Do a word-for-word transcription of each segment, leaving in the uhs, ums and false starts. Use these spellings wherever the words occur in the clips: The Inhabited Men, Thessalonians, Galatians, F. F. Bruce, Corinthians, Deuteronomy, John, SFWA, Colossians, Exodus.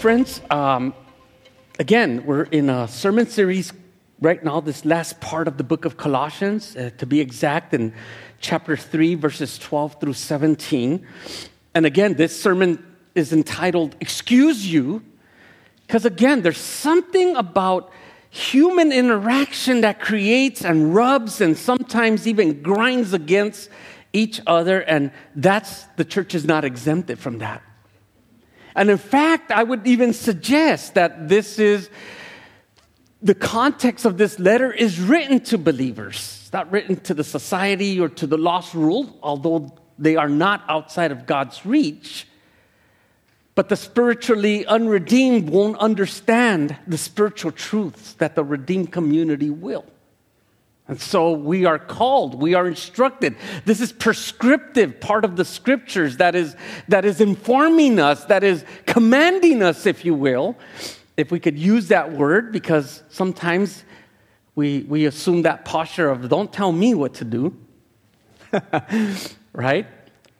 friends, um, again, we're in a sermon series right now, this last part of the book of Colossians, uh, to be exact, in chapter three, verses twelve through seventeen. And again, this sermon is entitled, Excuse You, because again, there's something about human interaction that creates and rubs and sometimes even grinds against each other, and that's the church is not exempted from that. And in fact, I would even suggest that this is the context of this letter is written to believers. It's not written to the society or to the lost rule, although they are not outside of God's reach. But the spiritually unredeemed won't understand the spiritual truths that the redeemed community will. And so we are called, we are instructed. This is prescriptive part of the scriptures that is that is informing us, that is commanding us, if you will, if we could use that word, because sometimes we we assume that posture of don't tell me what to do, right?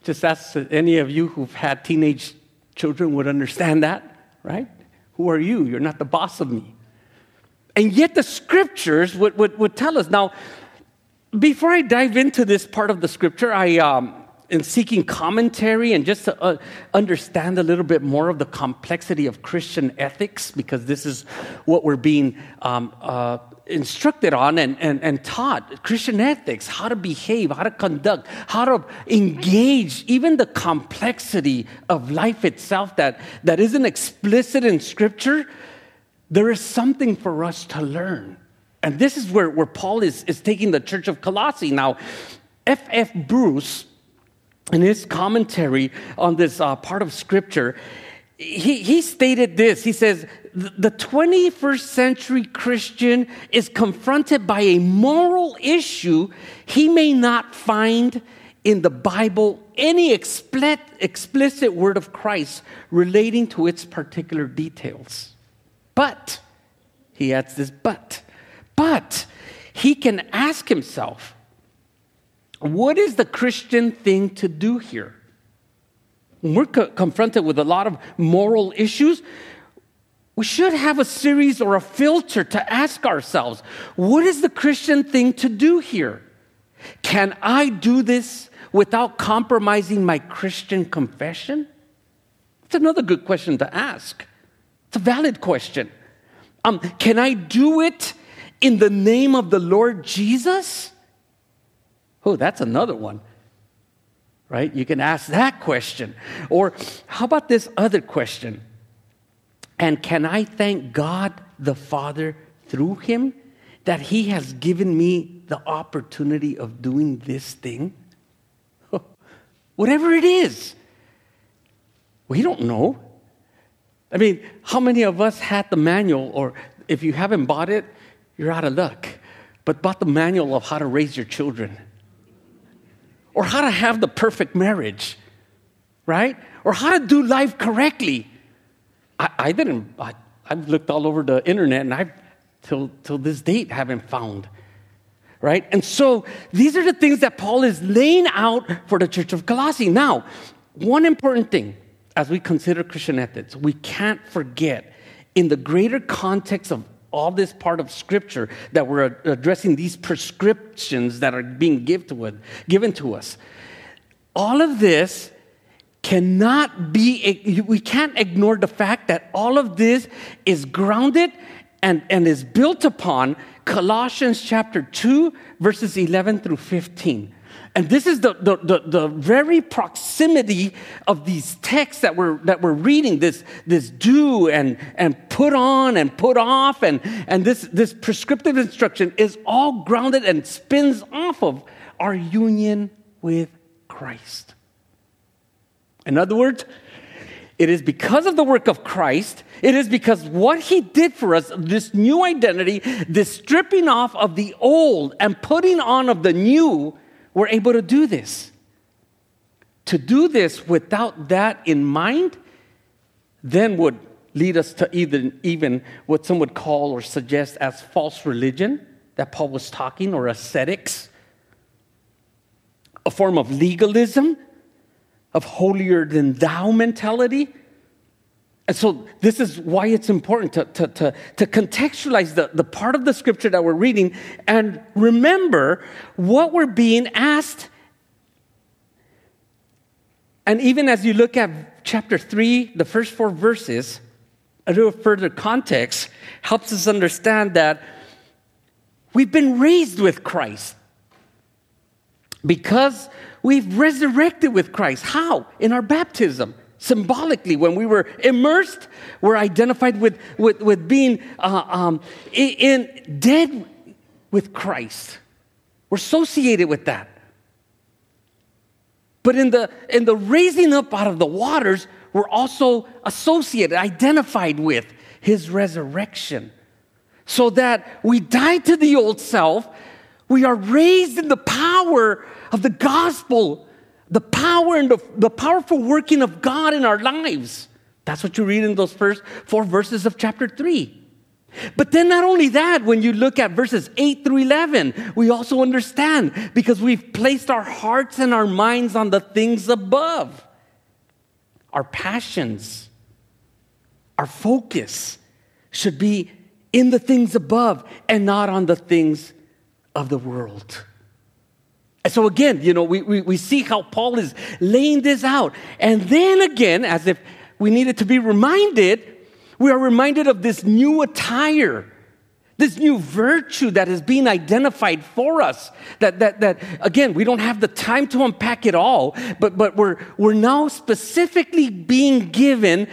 Just ask any of you who've had teenage children would understand that, right? Who are you? You're not the boss of me. And yet the scriptures would, would, would tell us. Now, before I dive into this part of the scripture, I um, in seeking commentary and just to uh, understand a little bit more of the complexity of Christian ethics, because this is what we're being um, uh, instructed on and, and, and taught. Christian ethics, how to behave, how to conduct, how to engage, even the complexity of life itself that, that isn't explicit in scripture. There is something for us to learn. And this is where, where Paul is, is taking the church of Colossae. Now, F. F. Bruce, in his commentary on this uh, part of Scripture, he, he stated this. He says, the twenty-first century Christian is confronted by a moral issue he may not find in the Bible any explicit, explicit word of Christ relating to its particular details. But, he adds this, but, but he can ask himself, what is the Christian thing to do here? When we're co- confronted with a lot of moral issues, we should have a series or a filter to ask ourselves, what is the Christian thing to do here? Can I do this without compromising my Christian confession? That's another good question to ask. It's a valid question. Um, can I do it in the name of the Lord Jesus? Oh, that's another one, right? You can ask that question. Or how about this other question? And can I thank God the Father through him that he has given me the opportunity of doing this thing? Whatever it is, we don't know. I mean, how many of us had the manual, or if you haven't bought it, you're out of luck, but bought the manual of how to raise your children, or how to have the perfect marriage, right? Or how to do life correctly. I, I didn't, I, I've looked all over the internet, and I, till till this date, haven't found, right? And so, these are the things that Paul is laying out for the church of Colossae. Now, one important thing, as we consider Christian ethics, we can't forget in the greater context of all this part of Scripture that we're addressing these prescriptions that are being given to us. All of this cannot be, we can't ignore the fact that all of this is grounded and, and is built upon Colossians chapter two, verses eleven through fifteen. And this is the, the, the, the very proximity of these texts that we're, that we're reading, this, this do and, and put on and put off, and, and this, this prescriptive instruction is all grounded and spins off of our union with Christ. In other words, it is because of the work of Christ, it is because what he did for us, this new identity, this stripping off of the old and putting on of the new, we're able to do this. To do this without that in mind then would lead us to either, even what some would call or suggest as false religion that Paul was talking, or ascetics, a form of legalism, of holier-than-thou mentality, And so this is why it's important to, to, to, to contextualize the, the part of the scripture that we're reading and remember what we're being asked. And even as you look at chapter three, the first four verses, a little further context helps us understand that we've been raised with Christ because we've resurrected with Christ. How? In our baptism. Symbolically, when we were immersed, we're identified with, with, with being uh, um, in dead with Christ. We're associated with that. But in the, in the raising up out of the waters, we're also associated, identified with his resurrection. So that we die to the old self, we are raised in the power of the gospel, the power and the, the powerful working of God in our lives. That's what you read in those first four verses of chapter three. But then not only that, when you look at verses eight through eleven, we also understand because we've placed our hearts and our minds on the things above. Our passions, our focus should be in the things above and not on the things of the world. And so again, you know, we, we, we see how Paul is laying this out. And then again, as if we needed to be reminded, we are reminded of this new attire, this new virtue that is being identified for us. That, that, that again, we don't have the time to unpack it all, but, but we're, we're now specifically being given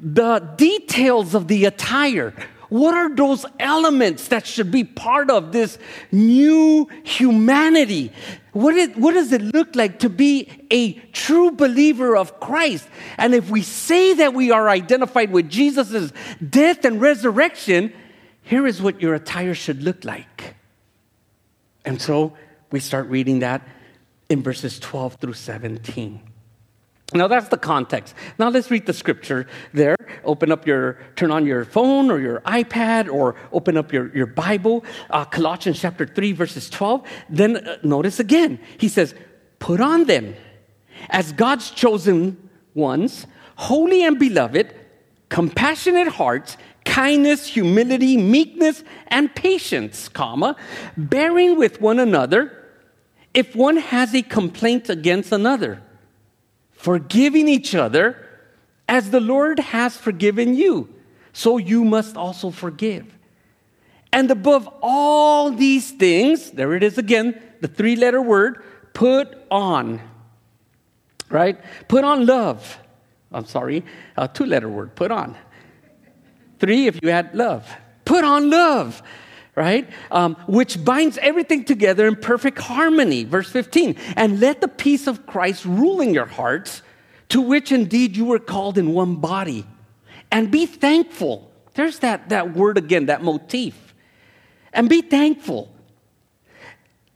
the details of the attire. What are those elements that should be part of this new humanity? What, it, what does it look like to be a true believer of Christ? And if we say that we are identified with Jesus' death and resurrection, here is what your attire should look like. And so we start reading that in verses twelve through seventeen. Now that's the context. Now let's read the scripture there. Open up your, turn on your phone or your iPad or open up your, your Bible. Uh, Colossians chapter three, verses twelve. Then uh, notice again, he says, put on them as God's chosen ones, holy and beloved, compassionate hearts, kindness, humility, meekness, and patience, comma, bearing with one another if one has a complaint against another. Forgiving each other as the Lord has forgiven you, so you must also forgive. And above all these things, there it is again, the three-letter word, put on, right? Put on love. I'm sorry, a two-letter word, put on. Three if you add love. Put on love. Right? Um, which binds everything together in perfect harmony. Verse fifteen, and let the peace of Christ rule in your hearts, to which indeed you were called in one body. And be thankful. There's that, that word again, that motif. And be thankful.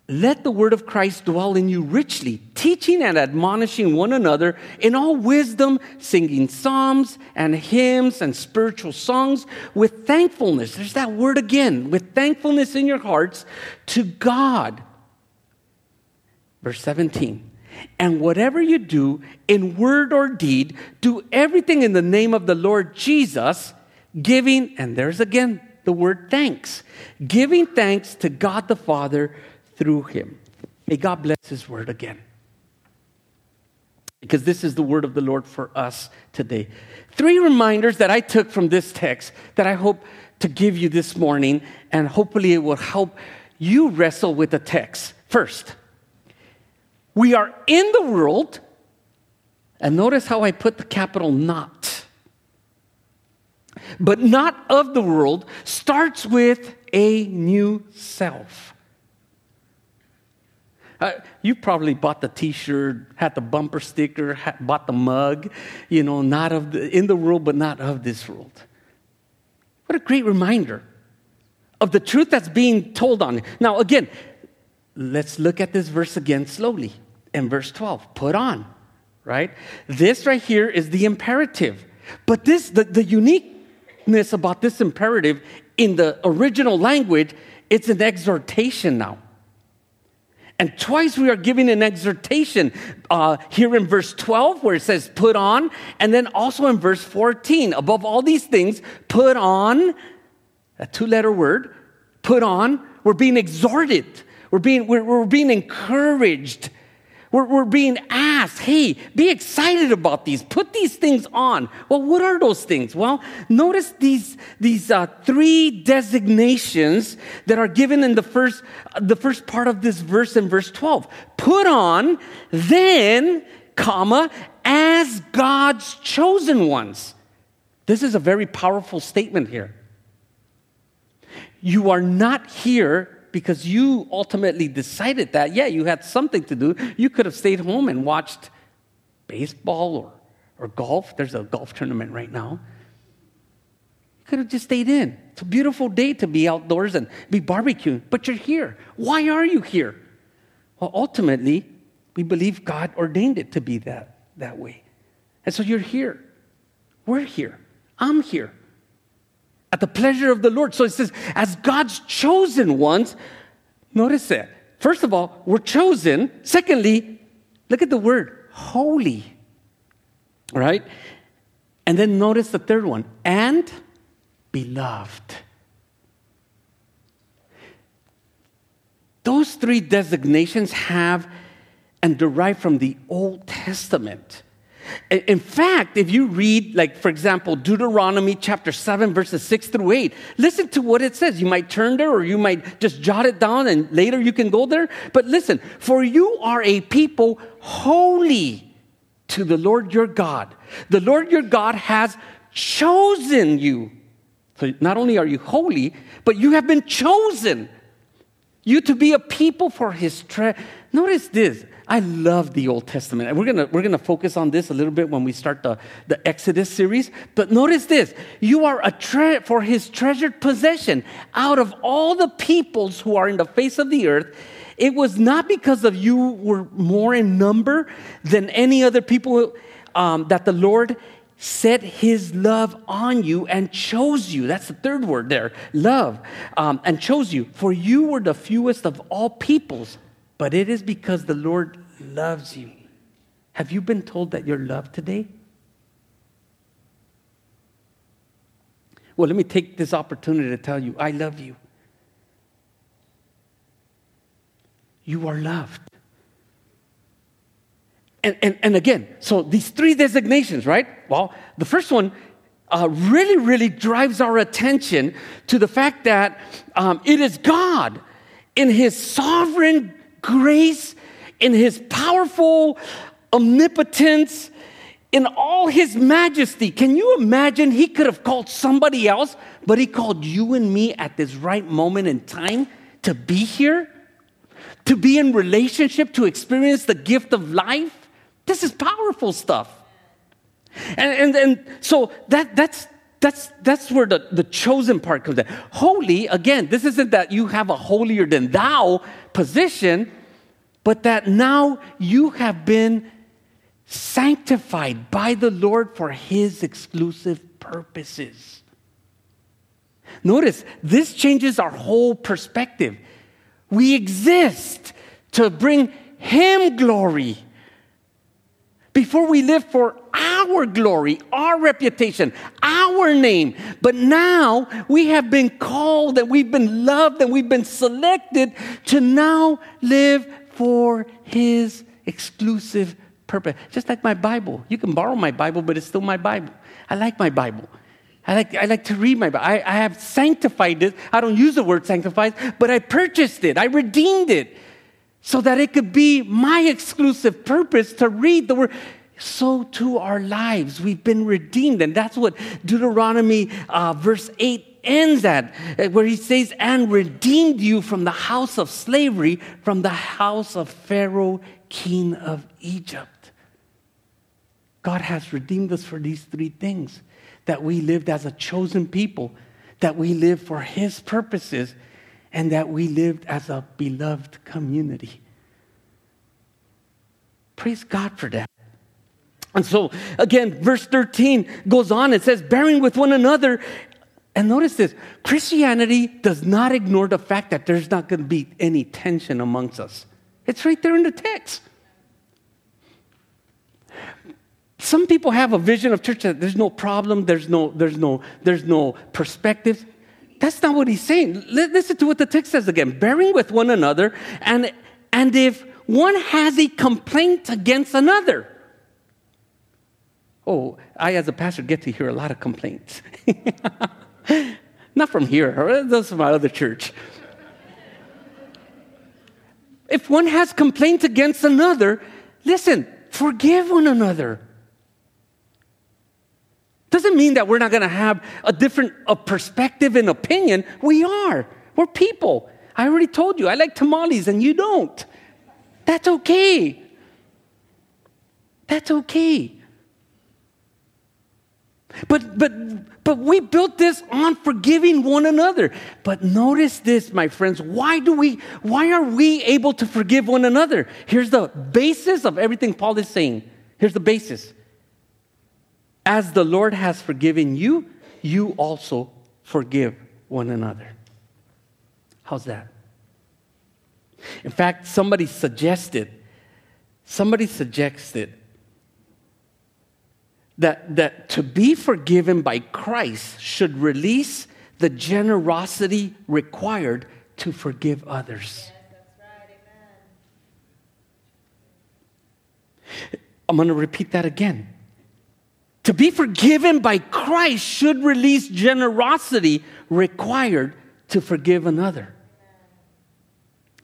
Let the word of Christ dwell in you richly, teaching and admonishing one another in all wisdom, singing psalms and hymns and spiritual songs with thankfulness. There's that word again, with thankfulness in your hearts to God. Verse seventeen, and whatever you do in word or deed, do everything in the name of the Lord Jesus, giving, and there's again the word thanks, giving thanks to God the Father through him. May God bless his word again. Because this is the word of the Lord for us today. Three reminders that I took from this text that I hope to give you this morning, and hopefully it will help you wrestle with the text. First, we are in the world, and notice how I put the capital not, but not of the world starts with a new self. Uh, you probably bought the T-shirt, had the bumper sticker, had, bought the mug, you know, not of the, in the world, but not of this world. What a great reminder of the truth that's being told on it. Now, again, let's look at this verse again slowly. In verse twelve, put on, right? This right here is the imperative. But this, the, the uniqueness about this imperative in the original language, it's an exhortation now. And twice we are given an exhortation uh, here in verse twelve where it says put on, and then also in verse fourteen. Above all these things, put on, a two-letter word, put on. We're being exhorted. We're being, we're, we're being encouraged. We're, we're being asked, hey, be excited about these. Put these things on. Well, what are those things? Well, notice these, these uh, three designations that are given in the first, uh, the first part of this verse in verse twelve. Put on, then, comma, as God's chosen ones. This is a very powerful statement here. You are not here because you ultimately decided that, yeah, you had something to do. You could have stayed home and watched baseball or, or golf. There's a golf tournament right now. You could have just stayed in. It's a beautiful day to be outdoors and be barbecuing, but you're here. Why are you here? Well, ultimately, we believe God ordained it to be that, that way. And so you're here. We're here. I'm here. At the pleasure of the Lord. So it says, as God's chosen ones, notice that. First of all, we're chosen. Secondly, look at the word, holy. All right? And then notice the third one, and beloved. Those three designations have and derive from the Old Testament. In fact, if you read, like, for example, Deuteronomy chapter seven, verses six through eight, listen to what it says. You might turn there or you might just jot it down and later you can go there. But listen, for you are a people holy to the Lord your God. The Lord your God has chosen you. So not only are you holy, but you have been chosen. You to be a people for his tre- Notice this. I love the Old Testament. We're gonna we're gonna focus on this a little bit when we start the, the Exodus series. But notice this: you are a tre- for his treasured possession out of all the peoples who are in the face of the earth. It was not because of you were more in number than any other people um, that the Lord set his love on you and chose you. That's the third word there: love, um, and chose you. For you were the fewest of all peoples. But it is because the Lord loves you. Have you been told that you're loved today? Well, let me take this opportunity to tell you, I love you. You are loved. And, and, and again, so these three designations, right? Well, the first one uh, really, really drives our attention to the fact that um, it is God in his sovereign grace, in his powerful omnipotence, in all his majesty. Can you imagine? He could have called somebody else, but he called you and me at this right moment in time to be here, to be in relationship, to experience the gift of life. This is powerful stuff. And and, and so that that's That's that's where the, the chosen part comes in. Holy, again, this isn't that you have a holier than thou position, but that now you have been sanctified by the Lord for his exclusive purposes. Notice, this changes our whole perspective. We exist to bring him glory. Before we lived for our glory, our reputation, our name. But now we have been called and we've been loved and we've been selected to now live for his exclusive purpose. Just like my Bible. You can borrow my Bible, but it's still my Bible. I like my Bible. I like, I like to read my Bible. I, I have sanctified it. I don't use the word sanctified, but I purchased it. I redeemed it. So that it could be my exclusive purpose to read the word. So too our lives, we've been redeemed. And that's what Deuteronomy uh, verse eight ends at, where he says, and redeemed you from the house of slavery, from the house of Pharaoh, king of Egypt. God has redeemed us for these three things, that we lived as a chosen people, that we lived for his purposes, and that we lived as a beloved community. Praise God for that. And so, again, verse thirteen goes on. It says, bearing with one another. And notice this, Christianity does not ignore the fact that there's not going to be any tension amongst us. It's right there in the text. Some people have a vision of church that there's no problem, there's no, there's no, there's no perspective. That's not what he's saying. Listen to what the text says again. Bearing with one another, and and if one has a complaint against another. Oh, I as a pastor get to hear a lot of complaints. Not from here, those from my other church. If one has complaints against another, listen, forgive one another. Doesn't mean that we're not going to have a different a perspective and opinion. We are. We're people. I already told you, I like tamales and you don't. That's okay. That's okay. But but but we built this on forgiving one another. But notice this, my friends. Why do we? Why are we able to forgive one another? Here's the basis of everything Paul is saying. Here's the basis. As the Lord has forgiven you, you also forgive one another. How's that? In fact, somebody suggested, somebody suggested that, that to be forgiven by Christ should release the generosity required to forgive others. Yes, that's right. Amen. I'm going to repeat that again. To be forgiven by Christ should release generosity required to forgive another.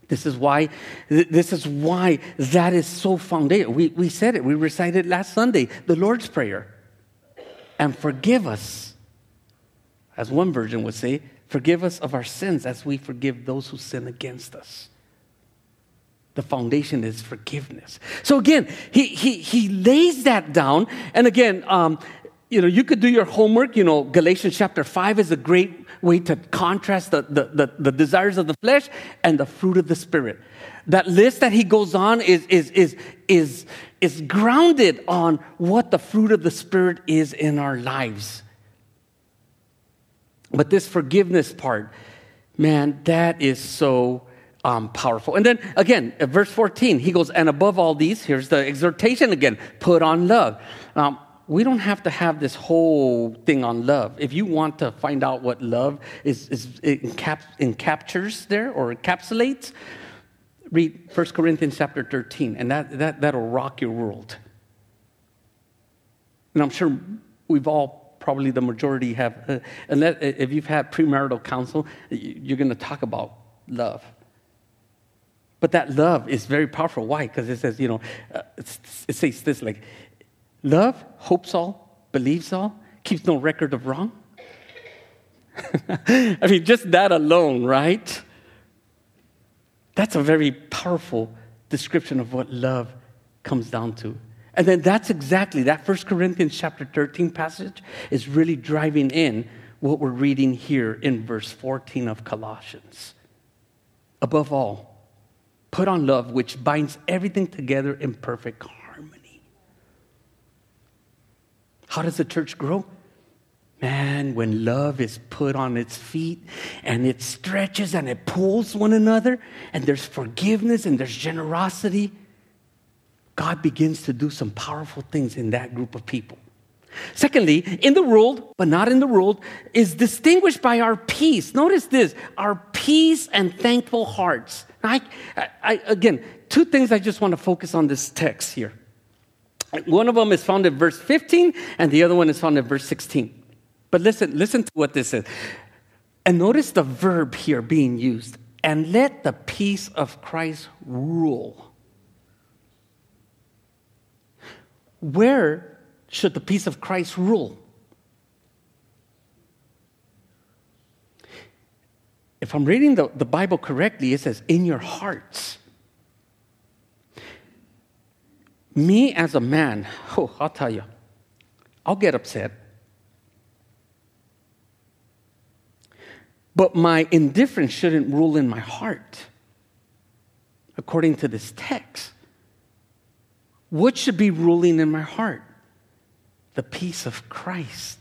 This is why this is why that is so foundational. We, we said it. We recited last Sunday, the Lord's Prayer. And forgive us, as one version would say, forgive us of our sins as we forgive those who sin against us. The foundation is forgiveness. So again, he he he lays that down. And again, um, you know, you could do your homework. You know, Galatians chapter five is a great way to contrast the, the, the, the desires of the flesh and the fruit of the Spirit. That list that he goes on is is is is is grounded on what the fruit of the Spirit is in our lives. But this forgiveness part, man, that is so Um, powerful. And then again, at verse fourteen, he goes, and above all these, here's the exhortation again, put on love. Um, we don't have to have this whole thing on love. If you want to find out what love is, is encap- encaptures there or encapsulates, read First Corinthians chapter thirteen, and that, that, that'll rock your world. And I'm sure we've all probably the majority have, uh, unless, if you've had premarital counsel, you're going to talk about love. But that love is very powerful. Why? Because it says, you know, uh, it says this, like, love hopes all, believes all, keeps no record of wrong. I mean, just that alone, right? That's a very powerful description of what love comes down to. And then that's exactly, that First Corinthians chapter thirteen passage is really driving in what we're reading here in verse fourteen of Colossians. Above all, put on love, which binds everything together in perfect harmony. How does the church grow? Man, when love is put on its feet and it stretches and it pulls one another and there's forgiveness and there's generosity, God begins to do some powerful things in that group of people. Secondly, in the world, but not in the world, is distinguished by our peace. Notice this, our peace and thankful hearts. I, I, again, two things I just want to focus on this text here. One of them is found in verse fifteen, and the other one is found in verse sixteen. But listen, listen to what this is. And notice the verb here being used. And let the peace of Christ rule. Where should the peace of Christ rule? If I'm reading the, the Bible correctly, it says, in your hearts. Me as a man, oh, I'll tell you, I'll get upset. But my indifference shouldn't rule in my heart, according to this text. What should be ruling in my heart? The peace of Christ.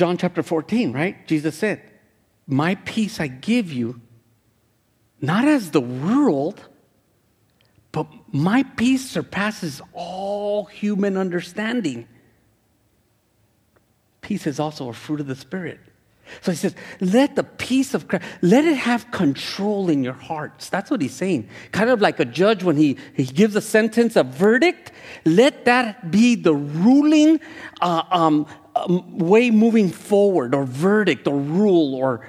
John chapter fourteen, right? Jesus said, my peace I give you, not as the world, but my peace surpasses all human understanding. Peace is also a fruit of the Spirit. So he says, let the peace of Christ, let it have control in your hearts. That's what he's saying. Kind of like a judge when he, he gives a sentence, a verdict, let that be the ruling uh, um, um, way moving forward, or verdict, or rule, or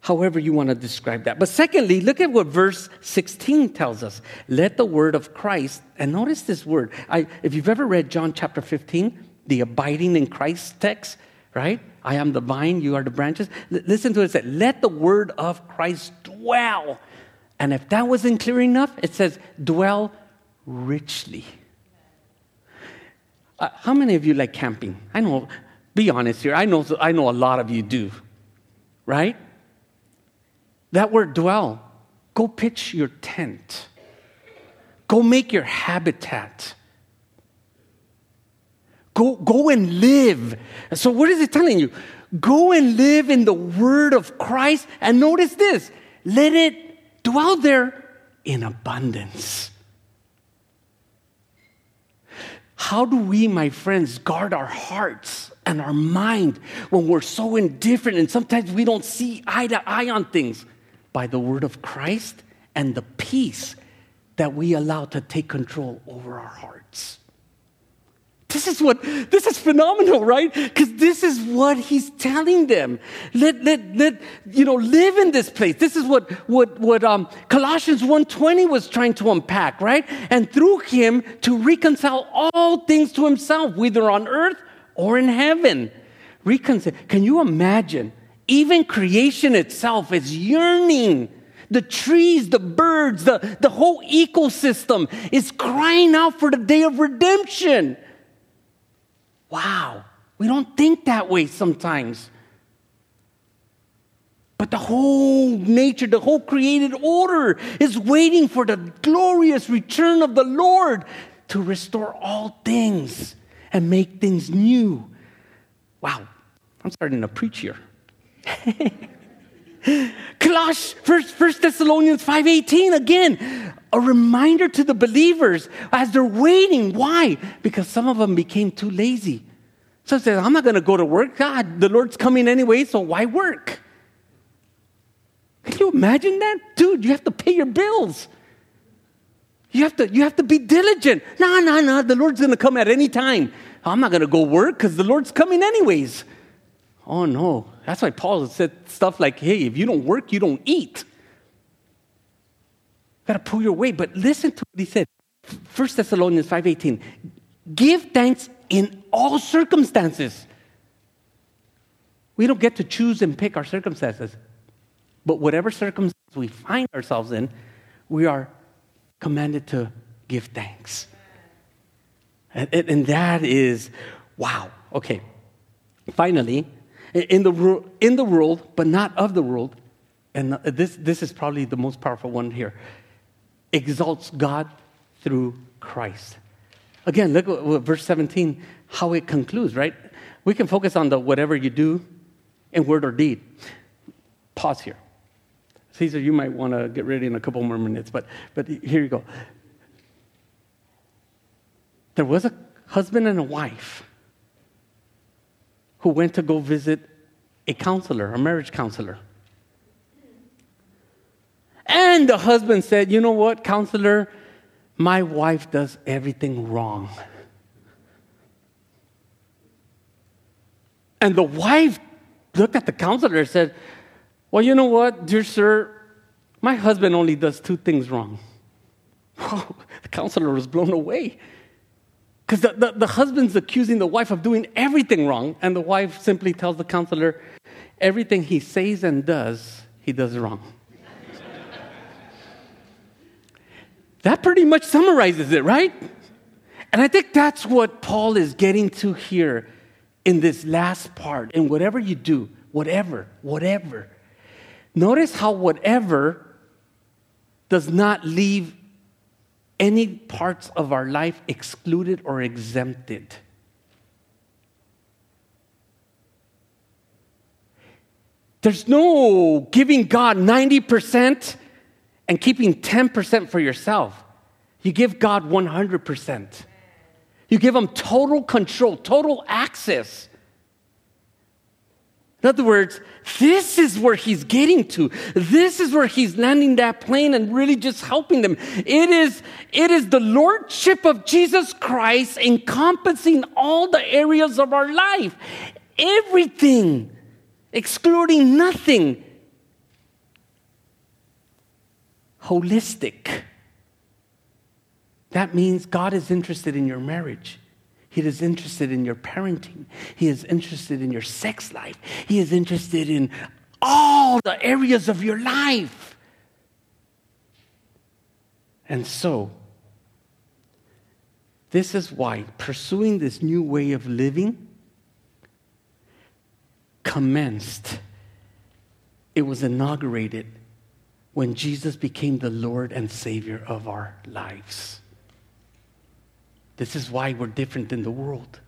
however you want to describe that. But secondly, look at what verse sixteen tells us. Let the word of Christ, and notice this word. I, if you've ever read John chapter fifteen, the abiding in Christ text, right? I am the vine, you are the branches. L- listen to what it said. Let the word of Christ dwell. And if that wasn't clear enough, it says dwell richly. Uh, how many of you like camping? I know, be honest here. I know, I know a lot of you do, right? That word dwell. Go pitch your tent. Go make your habitat. Go, go and live. So what is it telling you? Go and live in the word of Christ. And notice this. Let it dwell there in abundance. How do we, my friends, guard our hearts and our mind when we're so indifferent and sometimes we don't see eye to eye on things? By the word of Christ and the peace that we allow to take control over our hearts. This is what, this is phenomenal, right? Because this is what he's telling them. Let, let, let, you know, live in this place. This is what, what, what, um, Colossians one twenty was trying to unpack, right? And through him to reconcile all things to himself, whether on earth or in heaven. Reconcile. Can you imagine? Even creation itself is yearning. The trees, the birds, the, the whole ecosystem is crying out for the day of redemption. Wow, we don't think that way sometimes. But the whole nature, the whole created order is waiting for the glorious return of the Lord to restore all things and make things new. Wow, I'm starting to preach here. Colossians, First Thessalonians five eighteen, again, a reminder to the believers as they're waiting. Why? Because some of them became too lazy. Some said, I'm not going to go to work. God, the Lord's coming anyway, so why work? Can you imagine that? Dude, you have to pay your bills. You have to, you have to be diligent. No, no, no, the Lord's going to come at any time. I'm not going to go work because the Lord's coming anyways. Oh, no. That's why Paul said stuff like, hey, if you don't work, you don't eat. Got to pull your weight. But listen to what he said. First Thessalonians five eighteen. Give thanks in all circumstances. We don't get to choose and pick our circumstances. But whatever circumstance we find ourselves in, we are commanded to give thanks. And, and that is, wow. Okay. Finally, in the, in the world, but not of the world, and this, this is probably the most powerful one here, exalts God through Christ. Again, look at verse seventeen, how it concludes, right? We can focus on the whatever you do in word or deed. Pause here. Cesar, you might want to get ready in a couple more minutes, but, but here you go. There was a husband and a wife who went to go visit a counselor, a marriage counselor. And the husband said, you know what, counselor, my wife does everything wrong. And the wife looked at the counselor and said, well, you know what, dear sir, my husband only does two things wrong. Whoa, the counselor was blown away. Because the, the, the husband's accusing the wife of doing everything wrong, and the wife simply tells the counselor, everything he says and does, he does wrong. That pretty much summarizes it, right? And I think that's what Paul is getting to here in this last part. In whatever you do, whatever, whatever. Notice how whatever does not leave any parts of our life excluded or exempted. There's no giving God ninety percent and keeping ten percent for yourself, you give God one hundred percent. You give him total control, total access. In other words, this is where he's getting to. This is where he's landing that plane and really just helping them. It is, it is the lordship of Jesus Christ encompassing all the areas of our life. Everything, excluding nothing. Holistic. That means God is interested in your marriage. He is interested in your parenting. He is interested in your sex life. He is interested in all the areas of your life. And so, this is why pursuing this new way of living commenced. It was inaugurated when Jesus became the Lord and Savior of our lives. This is why we're different than the world.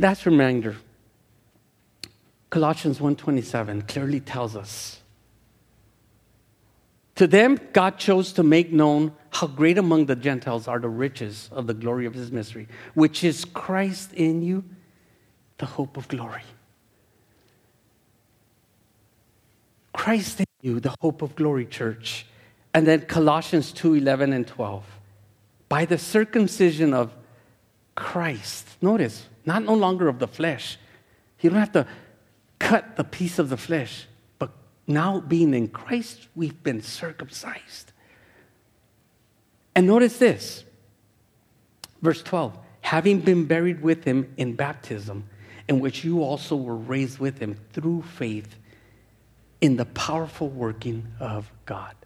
Last reminder, Colossians one twenty-seven clearly tells us, to them God chose to make known how great among the Gentiles are the riches of the glory of his mystery, which is Christ in you, the hope of glory. Christ in you, the hope of glory, church. And then Colossians two eleven and twelve. By the circumcision of Christ. Notice, not no longer of the flesh. You don't have to cut the piece of the flesh. But now being in Christ, we've been circumcised. And notice this. Verse twelve. Having been buried with him in baptism, in which you also were raised with him through faith in the powerful working of God.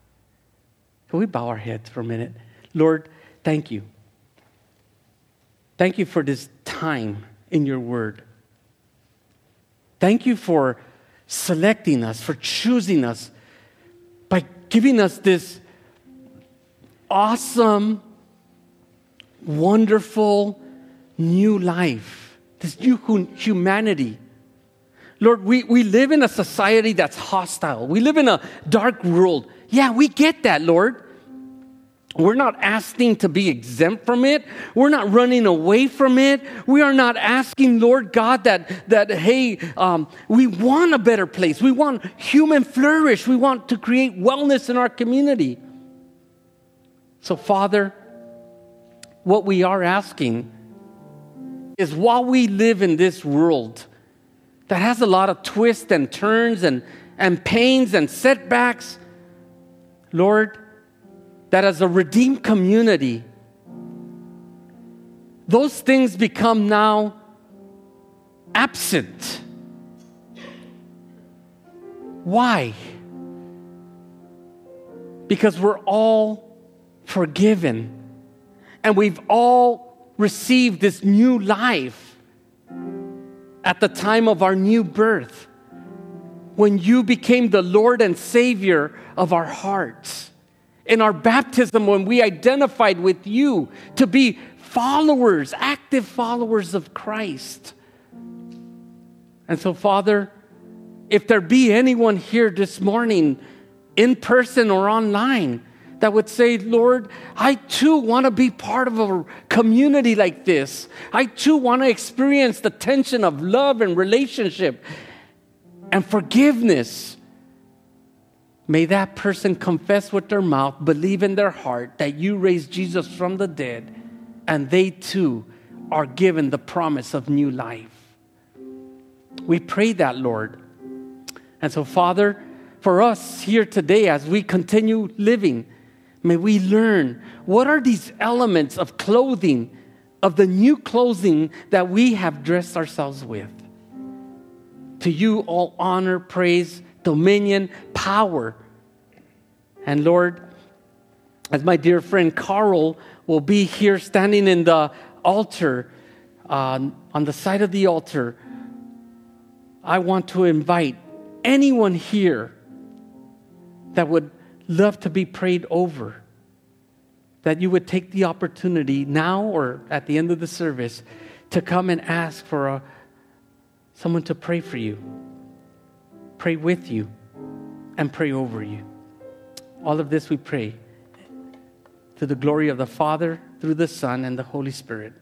Can we bow our heads for a minute? Lord, thank you. Thank you for this time in your word. Thank you for selecting us, for choosing us, by giving us this awesome, wonderful new life, this new humanity. Lord, we, we live in a society that's hostile. We live in a dark world. Yeah, we get that, Lord. We're not asking to be exempt from it. We're not running away from it. We are not asking, Lord God, that, that hey, um, we want a better place. We want human flourish. We want to create wellness in our community. So, Father, what we are asking is while we live in this world that has a lot of twists and turns and, and pains and setbacks, Lord, that as a redeemed community, those things become now absent. Why? Because we're all forgiven and we've all received this new life at the time of our new birth, when you became the Lord and Savior of our hearts. In our baptism, when we identified with you to be followers, active followers of Christ. And so, Father, if there be anyone here this morning, in person or online, that would say, Lord, I too want to be part of a community like this. I too want to experience the tension of love and relationship and forgiveness. May that person confess with their mouth, believe in their heart that you raised Jesus from the dead, and they too are given the promise of new life. We pray that, Lord. And so, Father, for us here today, as we continue living, may we learn what are these elements of clothing, of the new clothing that we have dressed ourselves with. To you all honor, praise, dominion, power. And Lord, as my dear friend Carl will be here standing in the altar, uh, on the side of the altar, I want to invite anyone here that would love to be prayed over, that you would take the opportunity now or at the end of the service to come and ask for a, someone to pray for you. Pray with you. and pray over you. All of this we pray to the glory of the Father, through the Son, and the Holy Spirit.